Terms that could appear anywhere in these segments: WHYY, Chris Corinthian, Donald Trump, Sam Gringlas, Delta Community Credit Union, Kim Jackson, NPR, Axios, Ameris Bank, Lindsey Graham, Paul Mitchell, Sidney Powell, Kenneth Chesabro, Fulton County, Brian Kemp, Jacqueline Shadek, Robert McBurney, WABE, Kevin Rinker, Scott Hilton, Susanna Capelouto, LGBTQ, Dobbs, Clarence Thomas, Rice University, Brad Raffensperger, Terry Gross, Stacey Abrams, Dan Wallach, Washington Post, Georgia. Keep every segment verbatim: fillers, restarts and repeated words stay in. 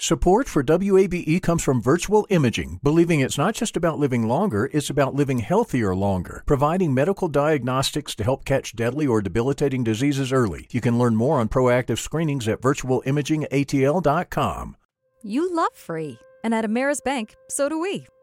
Support for W A B E comes from Virtual Imaging, believing it's not just about living longer, it's about living healthier longer, providing medical diagnostics to help catch deadly or debilitating diseases early. You can learn more on proactive screenings at virtual imaging a t l dot com. You love free, and at Ameris Bank, so do we.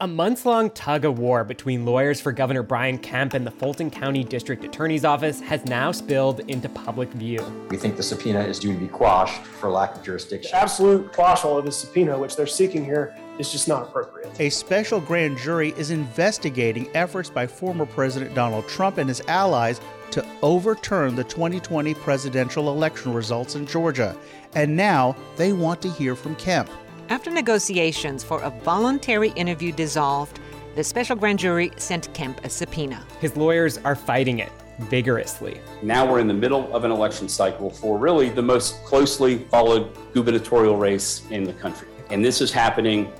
A months-long tug-of-war between lawyers for Governor Brian Kemp and the Fulton County District Attorney's Office has now spilled into public view. We think the subpoena is due to be quashed for lack of jurisdiction. The absolute quashal of the subpoena, which they're seeking here, is just not appropriate. A special grand jury is investigating efforts by former President Donald Trump and his allies to overturn the twenty twenty presidential election results in Georgia. And now they want to hear from Kemp. After negotiations for a voluntary interview dissolved, the special grand jury sent Kemp a subpoena. His lawyers are fighting it vigorously. Now we're in the middle of an election cycle for really the most closely followed gubernatorial race in the country. And this is happening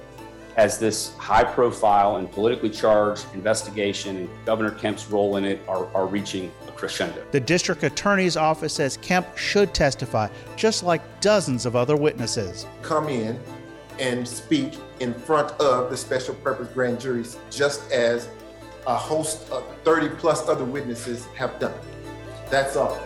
as this high-profile and politically charged investigation and Governor Kemp's role in it are, are reaching a crescendo. The district attorney's office says Kemp should testify, just like dozens of other witnesses. Come in and speak in front of the special purpose grand juries, just as a host of thirty plus other witnesses have done. That's all.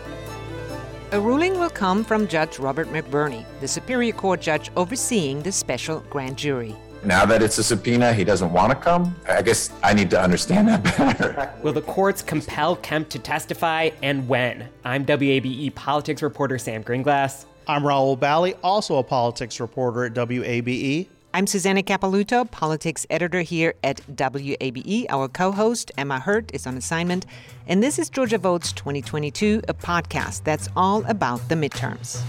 A ruling will come from Judge Robert McBurney, the Superior Court judge overseeing the special grand jury. Now that it's a subpoena, he doesn't want to come? I guess I need to understand that better. Will the courts compel Kemp to testify, and when? I'm W A B E politics reporter Sam Gringlas. I'm Rahul Bali, also a politics reporter at W A B E. I'm Susanna Capelouto, politics editor here at W A B E. Our co-host, Emma Hurt, is on assignment. And this is Georgia Votes twenty twenty-two, a podcast that's all about the midterms.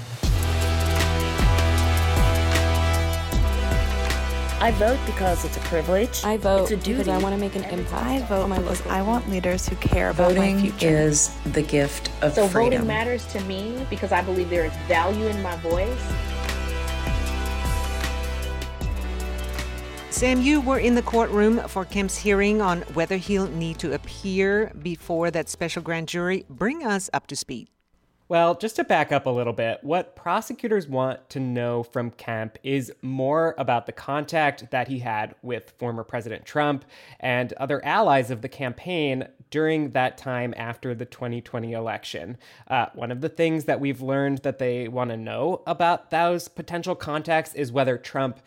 I vote because it's a privilege. I vote because I want to make an impact. I vote because I want leaders who care about my future. Voting is the gift of freedom. So voting matters to me because I believe there is value in my voice. Sam, you were in the courtroom for Kemp's hearing on whether he'll need to appear before that special grand jury. Bring us up to speed. Well, just to back up a little bit, what prosecutors want to know from Kemp is more about the contact that he had with former President Trump and other allies of the campaign during that time after the twenty twenty election. Uh, one of the things that we've learned that they want to know about those potential contacts is whether Trump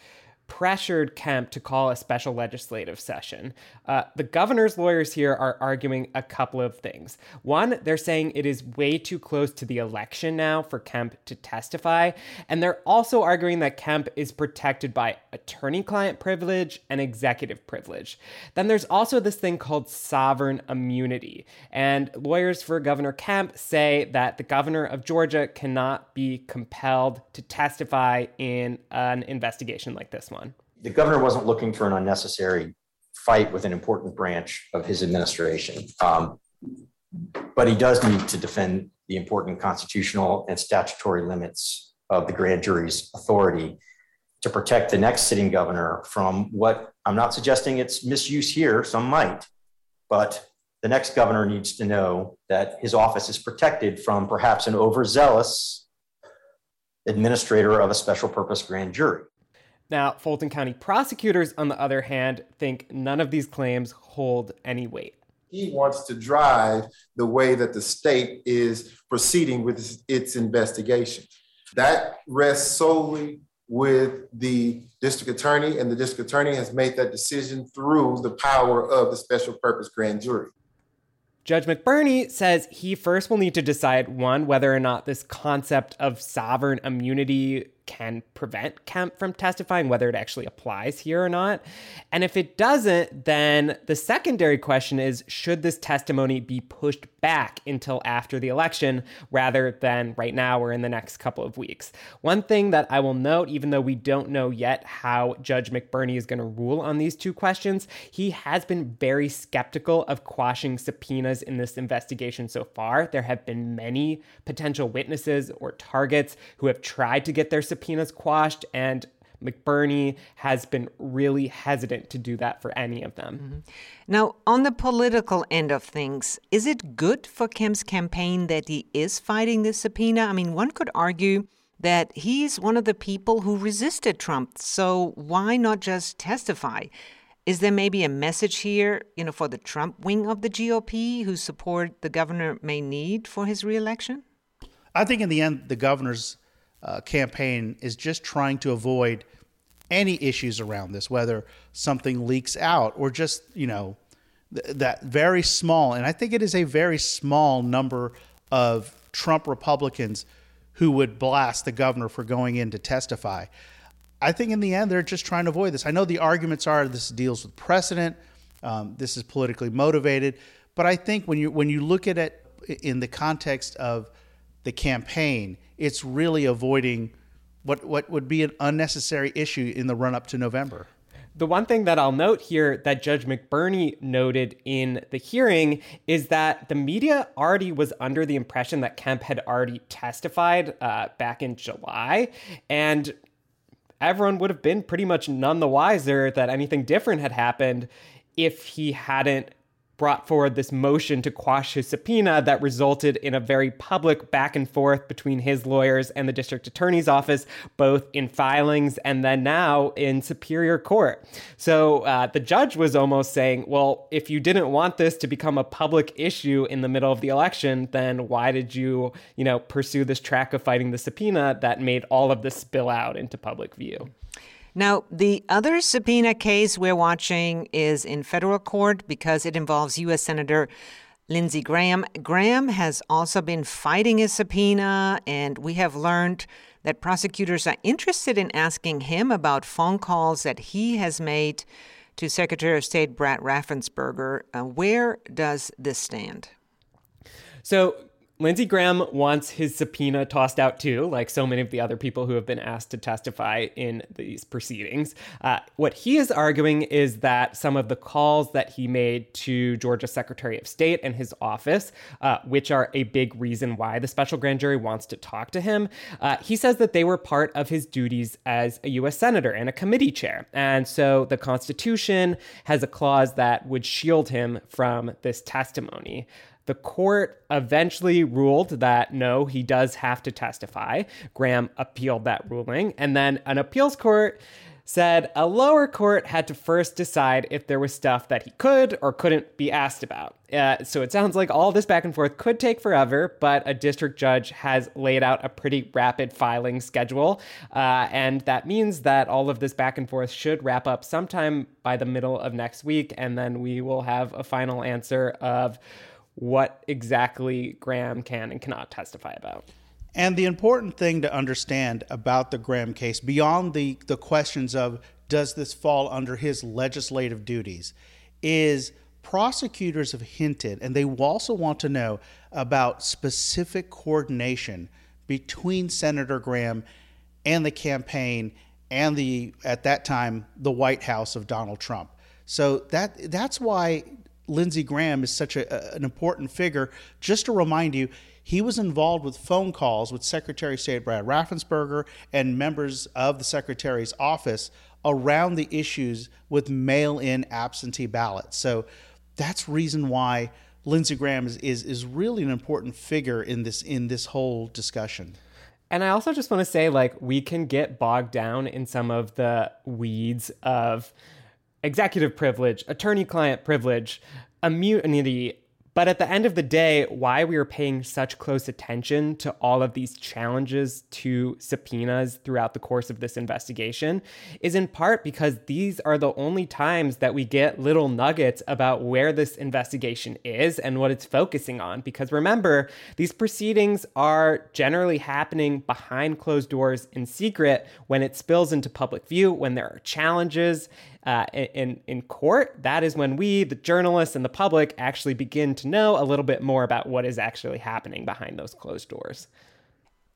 pressured Kemp to call a special legislative session. Uh, the governor's lawyers here are arguing a couple of things. One, they're saying it is way too close to the election now for Kemp to testify. And they're also arguing that Kemp is protected by attorney-client privilege and executive privilege. Then there's also this thing called sovereign immunity. And lawyers for Governor Kemp say that the governor of Georgia cannot be compelled to testify in an investigation like this one. The governor wasn't looking for an unnecessary fight with an important branch of his administration, um, but he does need to defend the important constitutional and statutory limits of the grand jury's authority to protect the next sitting governor from what, I'm not suggesting it's misuse here, some might, but the next governor needs to know that his office is protected from perhaps an overzealous administrator of a special purpose grand jury. Now, Fulton County prosecutors, on the other hand, think none of these claims hold any weight. He wants to drive the way that the state is proceeding with its investigation. That rests solely with the district attorney, and the district attorney has made that decision through the power of the special purpose grand jury. Judge McBurney says he first will need to decide, one, whether or not this concept of sovereign immunity can prevent Kemp from testifying, whether it actually applies here or not. And if it doesn't, then the secondary question is, should this testimony be pushed back until after the election rather than right now or in the next couple of weeks? One thing that I will note, even though we don't know yet how Judge McBurney is going to rule on these two questions, he has been very skeptical of quashing subpoenas in this investigation so far. There have been many potential witnesses or targets who have tried to get their subpoenas quashed, and McBurney has been really hesitant to do that for any of them. Mm-hmm. Now, on the political end of things, is it good for Kemp's campaign that he is fighting this subpoena? I mean, one could argue that he's one of the people who resisted Trump, so why not just testify? Is there maybe a message here, you know, for the Trump wing of the G O P whose support the governor may need for his reelection? I think in the end, the governor's Uh, campaign is just trying to avoid any issues around this, whether something leaks out or just, you know, th- that very small. And I think it is a very small number of Trump Republicans who would blast the governor for going in to testify. I think in the end, they're just trying to avoid this. I know the arguments are this deals with precedent. Um, this is politically motivated. But I think when you when you look at it in the context of the campaign, it's really avoiding what what would be an unnecessary issue in the run-up to November. The one thing that I'll note here that Judge McBurney noted in the hearing is that the media already was under the impression that Kemp had already testified uh, back in July, and everyone would have been pretty much none the wiser that anything different had happened if he hadn't brought forward this motion to quash his subpoena that resulted in a very public back and forth between his lawyers and the district attorney's office, both in filings and then now in superior court. So uh, the judge was almost saying, well, if you didn't want this to become a public issue in the middle of the election, then why did you, you know, pursue this track of fighting the subpoena that made all of this spill out into public view? Now, the other subpoena case we're watching is in federal court because it involves U S. Senator Lindsey Graham. Graham has also been fighting his subpoena, and we have learned that prosecutors are interested in asking him about phone calls that he has made to Secretary of State Brad Raffensperger. Uh, where does this stand? So Lindsey Graham wants his subpoena tossed out too, like so many of the other people who have been asked to testify in these proceedings. Uh, what he is arguing is that some of the calls that he made to Georgia Secretary of State and his office, uh, which are a big reason why the special grand jury wants to talk to him, uh, he says that they were part of his duties as a U S senator and a committee chair. And so the Constitution has a clause that would shield him from this testimony. The court eventually ruled that, no, he does have to testify. Graham appealed that ruling. And then an appeals court said a lower court had to first decide if there was stuff that he could or couldn't be asked about. Uh, so it sounds like all this back and forth could take forever, but a district judge has laid out a pretty rapid filing schedule. Uh, and that means that all of this back and forth should wrap up sometime by the middle of next week. And then we will have a final answer of what exactly Graham can and cannot testify about. And the important thing to understand about the Graham case, beyond the, the questions of does this fall under his legislative duties, is prosecutors have hinted, and they also want to know about specific coordination between Senator Graham and the campaign and the, at that time, the White House of Donald Trump. So that that's why Lindsey Graham is such a, an important figure. Just to remind you, he was involved with phone calls with Secretary of State Brad Raffensperger and members of the Secretary's office around the issues with mail-in absentee ballots. So that's reason why Lindsey Graham is, is, is really an important figure in this in this whole discussion. And I also just want to say, like, we can get bogged down in some of the weeds of executive privilege, attorney-client privilege, immunity, But at the end of the day, why we are paying such close attention to all of these challenges to subpoenas throughout the course of this investigation is in part because these are the only times that we get little nuggets about where this investigation is and what it's focusing on. Because remember, these proceedings are generally happening behind closed doors in secret. When it spills into public view, when there are challenges Uh, in, in court, that is when we, the journalists and the public, actually begin to know a little bit more about what is actually happening behind those closed doors.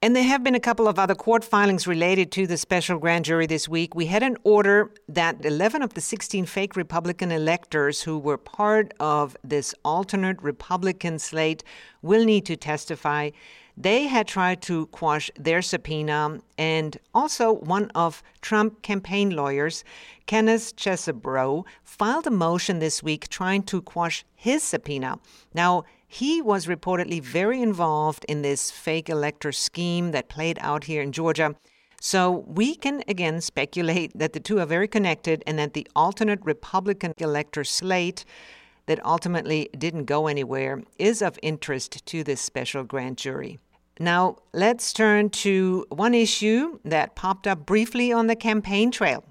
And there have been a couple of other court filings related to the special grand jury this week. We had an order that eleven of the sixteen fake Republican electors who were part of this alternate Republican slate will need to testify. They had tried to quash their subpoena, and also one of Trump campaign lawyers, Kenneth Chesabro, filed a motion this week trying to quash his subpoena. Now, he was reportedly very involved in this fake elector scheme that played out here in Georgia. So we can again speculate that the two are very connected and that the alternate Republican elector slate that ultimately didn't go anywhere is of interest to this special grand jury. Now, let's turn to one issue that popped up briefly on the campaign trail.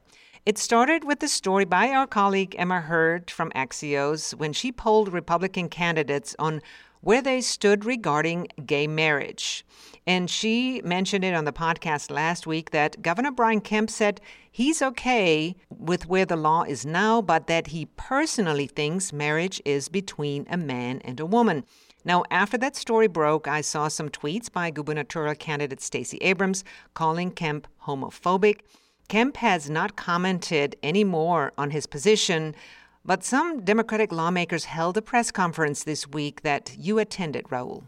It started with the story by our colleague Emma Hurt from Axios when she polled Republican candidates on where they stood regarding gay marriage. And she mentioned it on the podcast last week that Governor Brian Kemp said he's okay with where the law is now, but that he personally thinks marriage is between a man and a woman. Now, after that story broke, I saw some tweets by gubernatorial candidate Stacey Abrams calling Kemp homophobic. Kemp has not commented any more on his position, but some Democratic lawmakers held a press conference this week that you attended, Rahul.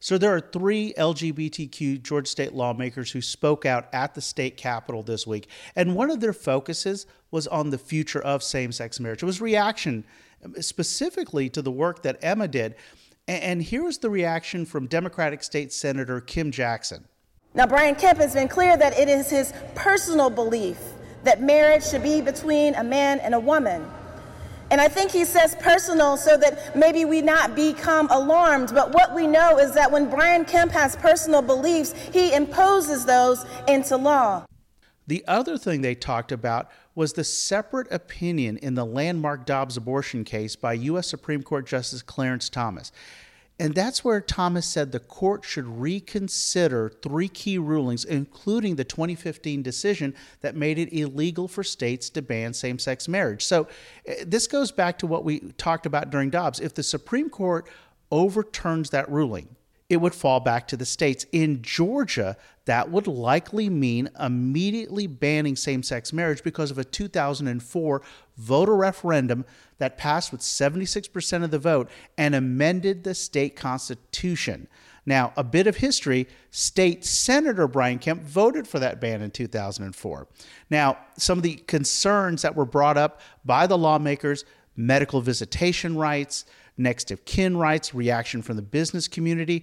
So there are three L G B T Q Georgia state lawmakers who spoke out at the state capitol this week, and one of their focuses was on the future of same-sex marriage. It was reaction specifically to the work that Emma did, and here was the reaction from Democratic State Senator Kim Jackson. Now, Brian Kemp has been clear that it is his personal belief that marriage should be between a man and a woman. And I think he says personal so that maybe we not become alarmed. But what we know is that when Brian Kemp has personal beliefs, he imposes those into law. The other thing they talked about was the separate opinion in the landmark Dobbs abortion case by U S Supreme Court Justice Clarence Thomas. And that's where Thomas said the court should reconsider three key rulings, including the twenty fifteen decision that made it illegal for states to ban same-sex marriage. So this goes back to what we talked about during Dobbs. If the Supreme Court overturns that ruling, it would fall back to the states. In Georgia, that would likely mean immediately banning same-sex marriage because of a two thousand four voter referendum that passed with seventy-six percent of the vote and amended the state constitution. Now, a bit of history, State Senator Brian Kemp voted for that ban in two thousand four. Now, some of the concerns that were brought up by the lawmakers, medical visitation rights, next of kin rights, reaction from the business community.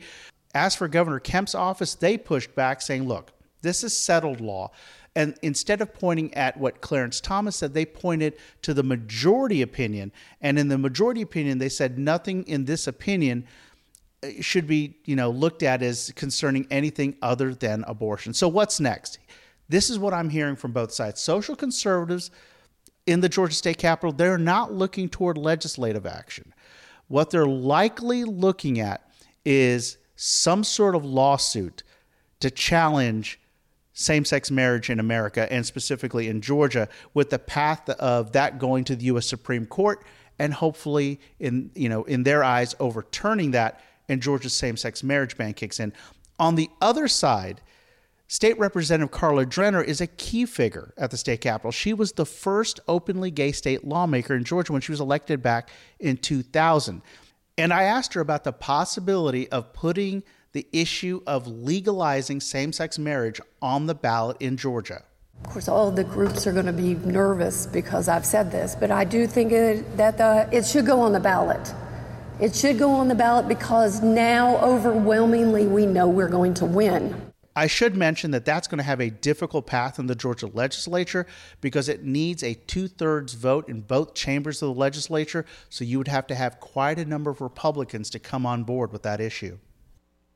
As for Governor Kemp's office, they pushed back saying, look, this is settled law. And instead of pointing at what Clarence Thomas said, they pointed to the majority opinion. And in the majority opinion, they said nothing in this opinion should be, you know, looked at as concerning anything other than abortion. So what's next? This is what I'm hearing from both sides. Social conservatives in the Georgia State Capitol, they're not looking toward legislative action. What they're likely looking at is some sort of lawsuit to challenge same-sex marriage in America and specifically in Georgia, with the path of that going to the U S Supreme Court and hopefully, in you know, in their eyes, overturning that and Georgia's same-sex marriage ban kicks in. On the other side, State Representative Carla Drenner is a key figure at the state capitol. She was the first openly gay state lawmaker in Georgia when she was elected back in two thousand. And I asked her about the possibility of putting the issue of legalizing same-sex marriage on the ballot in Georgia. Of course, all the groups are going to be nervous because I've said this, but I do think it, that the, it should go on the ballot. It should go on the ballot because now overwhelmingly we know we're going to win. I should mention that that's going to have a difficult path in the Georgia legislature because it needs a two-thirds vote in both chambers of the legislature, so you would have to have quite a number of Republicans to come on board with that issue.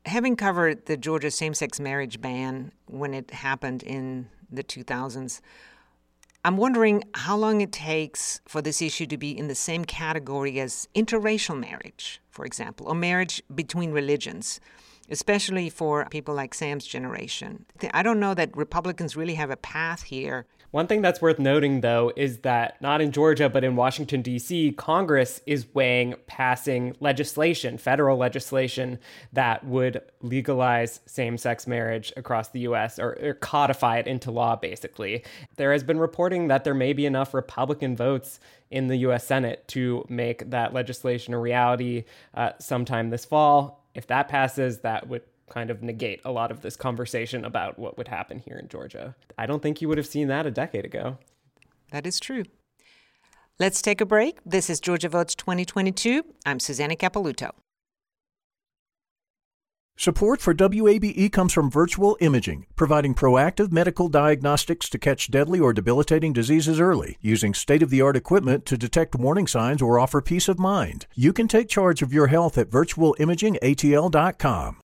Having covered the Georgia same-sex marriage ban when it happened in the two thousands, I'm wondering how long it takes for this issue to be in the same category as interracial marriage, for example, or marriage between religions, especially for people like Sam's generation. I don't know that Republicans really have a path here. One thing that's worth noting, though, is that not in Georgia, but in Washington, D C, Congress is weighing passing legislation, federal legislation, that would legalize same-sex marriage across the U S or, or codify it into law, basically. There has been reporting that there may be enough Republican votes in the U S Senate to make that legislation a reality uh, sometime this fall. If that passes, that would kind of negate a lot of this conversation about what would happen here in Georgia. I don't think you would have seen that a decade ago. That is true. Let's take a break. This is Georgia Votes twenty twenty-two. I'm Susanna Capelouto. Support for W A B E comes from Virtual Imaging, providing proactive medical diagnostics to catch deadly or debilitating diseases early, using state-of-the-art equipment to detect warning signs or offer peace of mind. You can take charge of your health at virtual imaging a t l dot com.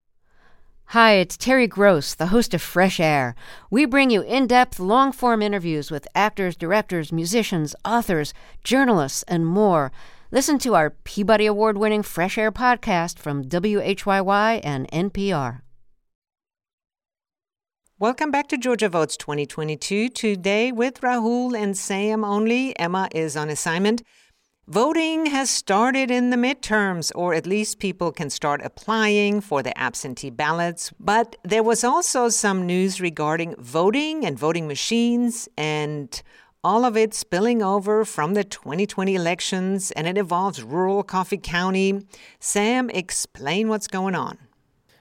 Hi, it's Terry Gross, the host of Fresh Air. We bring you in-depth, long-form interviews with actors, directors, musicians, authors, journalists, and more. Listen to our Peabody Award-winning Fresh Air podcast from W H Y Y and N P R. Welcome back to Georgia Votes twenty twenty-two. Today with Rahul and Sam only. Emma is on assignment. Voting has started in the midterms, or at least people can start applying for the absentee ballots. But there was also some news regarding voting and voting machines and all of it spilling over from the twenty twenty elections, and it involves rural Coffee County. Sam, explain what's going on.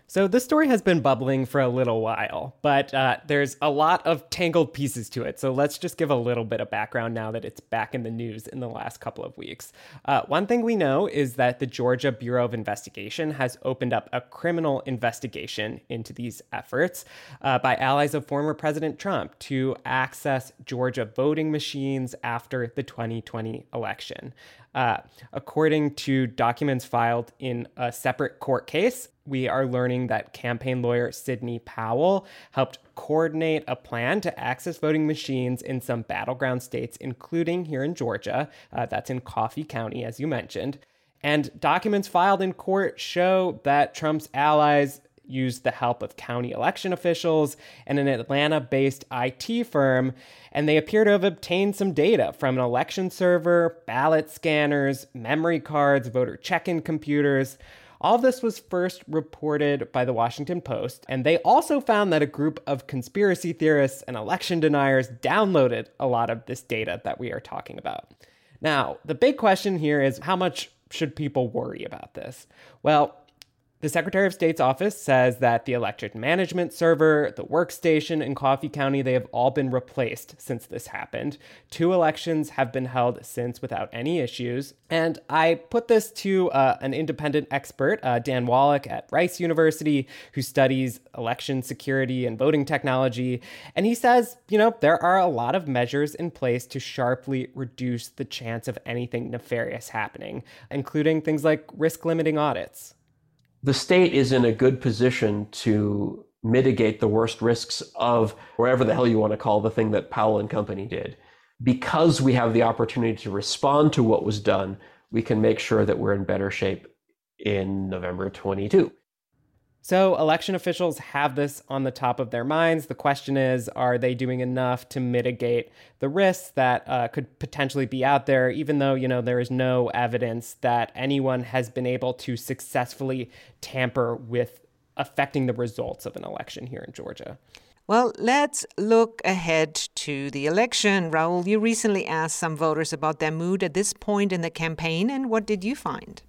So this story has been bubbling for a little while, but uh, there's a lot of tangled pieces to it. So let's just give a little bit of background now that it's back in the news in the last couple of weeks. Uh, one thing we know is that the Georgia Bureau of Investigation has opened up a criminal investigation into these efforts uh, by allies of former President Trump to access Georgia voting machines after the twenty twenty election. Uh, according to documents filed in a separate court case, we are learning that campaign lawyer Sidney Powell helped coordinate a plan to access voting machines in some battleground states, including here in Georgia. Uh, that's in Coffee County, as you mentioned. And documents filed in court show that Trump's allies used the help of county election officials and an Atlanta-based I T firm, and they appear to have obtained some data from an election server, ballot scanners, memory cards, voter check-in computers. All of this was first reported by the Washington Post, and they also found that a group of conspiracy theorists and election deniers downloaded a lot of this data that we are talking about. Now, the big question here is how much should people worry about this? Well, the Secretary of State's office says that the electric management server, the workstation in Coffee County, they have all been replaced since this happened. Two elections have been held since without any issues. And I put this to uh, an independent expert, uh, Dan Wallach at Rice University, who studies election security and voting technology. And he says, you know, there are a lot of measures in place to sharply reduce the chance of anything nefarious happening, including things like risk-limiting audits. The state is in a good position to mitigate the worst risks of wherever the hell you want to call the thing that Powell and company did. Because we have the opportunity to respond to what was done, we can make sure that we're in better shape in November twenty-two. So election officials have this on the top of their minds. The question is, are they doing enough to mitigate the risks that uh, could potentially be out there, even though, you know, there is no evidence that anyone has been able to successfully tamper with affecting the results of an election here in Georgia? Well, let's look ahead to the election. Rahul, you recently asked some voters about their mood at this point in the campaign, and what did you find?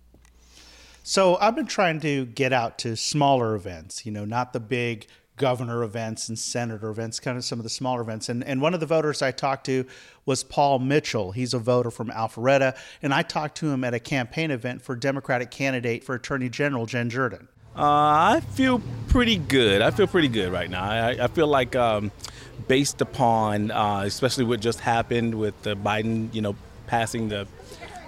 So I've been trying to get out to smaller events, you know, not the big governor events and senator events, kind of some of the smaller events. And and one of the voters I talked to was Paul Mitchell. He's a voter from Alpharetta. And I talked to him at a campaign event for Democratic candidate for Attorney General Jen Jordan. Uh, I feel pretty good. I feel pretty good right now. I, I feel like um, based upon, uh, especially what just happened with the Biden, you know, passing the,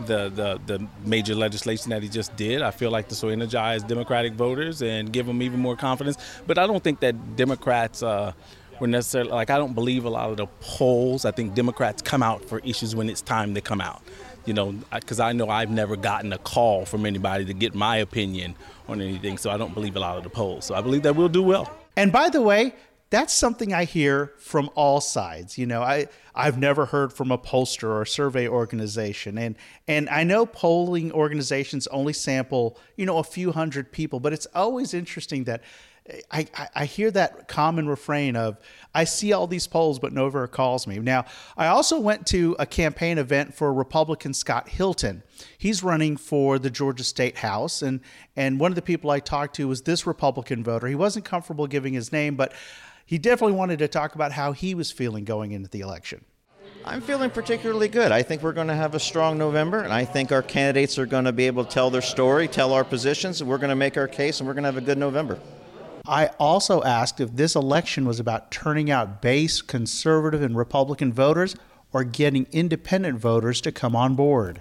the the the major legislation that he just did, I feel like this will energize Democratic voters and give them even more confidence. But I don't think that Democrats uh, were necessarily, like, I don't believe a lot of the polls. I think Democrats come out for issues when it's time to come out. You know, because I know I've never gotten a call from anybody to get my opinion on anything, so I don't believe a lot of the polls. So I believe that we'll do well. And by the way, that's something I hear from all sides. You know, I, I've never heard from a pollster or a survey organization. And and I know polling organizations only sample, you know, a few hundred people, but it's always interesting that I, I, I hear that common refrain of, I see all these polls, but no one calls me. Now, I also went to a campaign event for Republican Scott Hilton. He's running for the Georgia State House. And, and one of the people I talked to was this Republican voter. He wasn't comfortable giving his name, but he definitely wanted to talk about how he was feeling going into the election. I'm feeling particularly good. I think we're going to have a strong November, and I think our candidates are going to be able to tell their story, tell our positions, and we're going to make our case, and we're going to have a good November. I also asked if this election was about turning out base conservative and Republican voters or getting independent voters to come on board.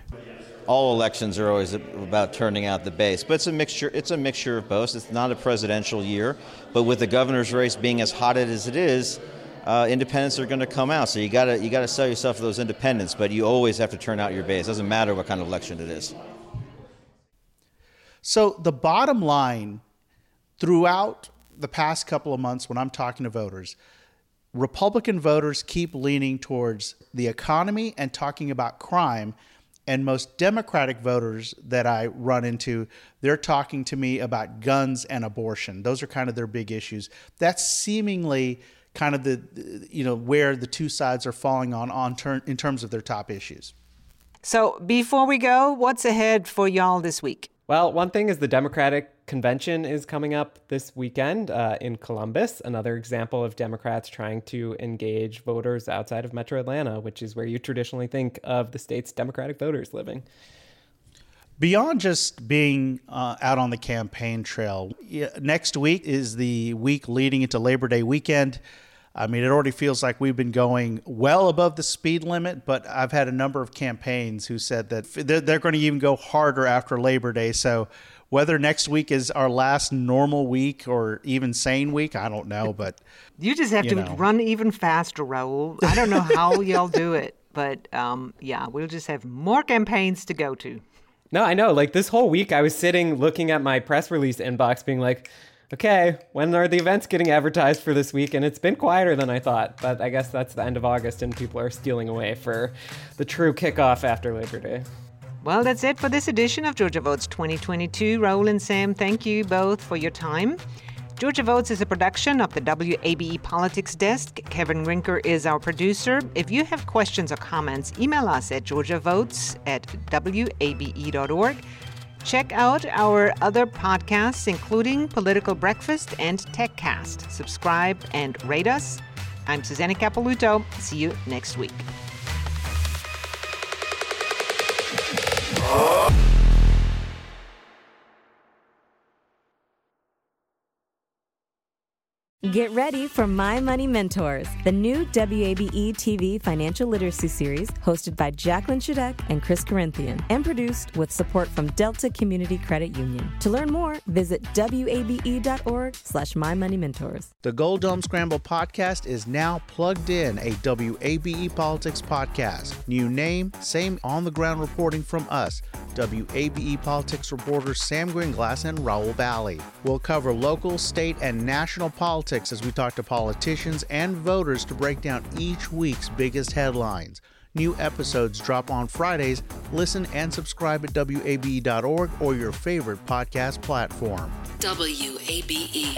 All elections are always about turning out the base, but it's a mixture. It's a mixture of both. It's not a presidential year, but with the governor's race being as hot as it is, uh, independents are going to come out. So you got to you got to sell yourself to those independents, but you always have to turn out your base. It doesn't matter what kind of election it is. So the bottom line throughout the past couple of months when I'm talking to voters, Republican voters keep leaning towards the economy and talking about crime, and most Democratic voters that I run into, they're talking to me about guns and abortion. Those are kind of their big issues. That's seemingly kind of the, you know, where the two sides are falling on, on ter- in terms of their top issues. So before we go, what's ahead for y'all this week? Well, one thing is the Democratic Convention is coming up this weekend uh, in Columbus, another example of Democrats trying to engage voters outside of Metro Atlanta, which is where you traditionally think of the state's Democratic voters living. Beyond just being uh, out on the campaign trail, next week is the week leading into Labor Day weekend. I mean, it already feels like we've been going well above the speed limit, but I've had a number of campaigns who said that they're going to even go harder after Labor Day. So whether next week is our last normal week or even sane week, I don't know. But you just have you to know. Run even faster, Raul. I don't know how y'all do it, but um, yeah, we'll just have more campaigns to go to. No, I know. Like this whole week, I was sitting looking at my press release inbox being like, okay, when are the events getting advertised for this week? And it's been quieter than I thought, but I guess that's the end of August and people are stealing away for the true kickoff after Labor Day. Well, that's it for this edition of Georgia Votes twenty twenty-two. Raul and Sam, thank you both for your time. Georgia Votes is a production of the W A B E Politics Desk. Kevin Rinker is our producer. If you have questions or comments, email us at georgia votes at w a b e dot org. Check out our other podcasts, including Political Breakfast and TechCast. Subscribe and rate us. I'm Susanna Capelouto. See you next week. Get ready for My Money Mentors, the new W A B E T V financial literacy series hosted by Jacqueline Shadek and Chris Corinthian and produced with support from Delta Community Credit Union. To learn more, visit w a b e dot org slash my money mentors. The Gold Dome Scramble podcast is now plugged in, a W A B E Politics podcast. New name, same on-the-ground reporting from us. W A B E Politics reporters Sam Gringlas and Rahul Bali. We'll cover local, state, and national politics as we talk to politicians and voters to break down each week's biggest headlines. New episodes drop on Fridays. Listen and subscribe at w a b e dot org or your favorite podcast platform. W A B E.